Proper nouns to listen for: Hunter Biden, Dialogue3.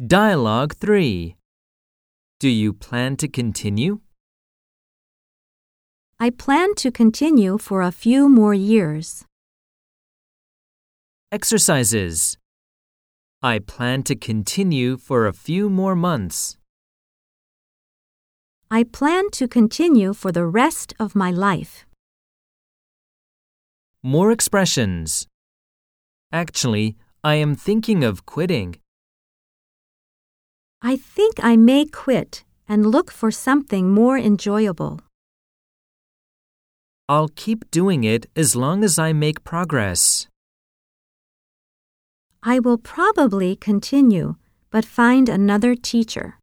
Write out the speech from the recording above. Dialogue 3. Do you plan to continue? I plan to continue for a few more years. Exercises. I plan to continue for a few more months. I plan to continue for the rest of my life. More expressions. Actually, I am thinking of quitting.I think I may quit and look for something more enjoyable. I'll keep doing it as long as I make progress. I will probably continue, but find another teacher.